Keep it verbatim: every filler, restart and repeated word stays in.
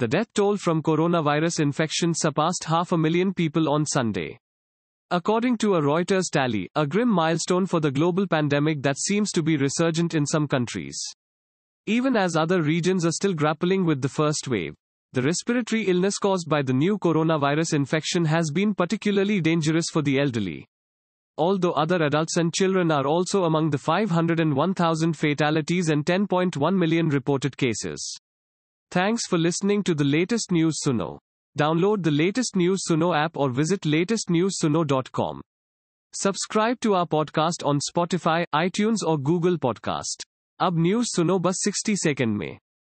The death toll from coronavirus infection surpassed half a million people on Sunday. According to a Reuters tally, a grim milestone for the global pandemic that seems to be resurgent in some countries. Even as other regions are still grappling with the first wave, the respiratory illness caused by the new coronavirus infection has been particularly dangerous for the elderly. Although other adults and children are also among the five hundred one thousand fatalities and ten point one million reported cases. Thanks for listening to the Latest News Suno. Download the Latest News Suno app or visit latest news suno dot com. Subscribe to our podcast on Spotify, iTunes or Google Podcast. अब news सुनो बस साठ second में।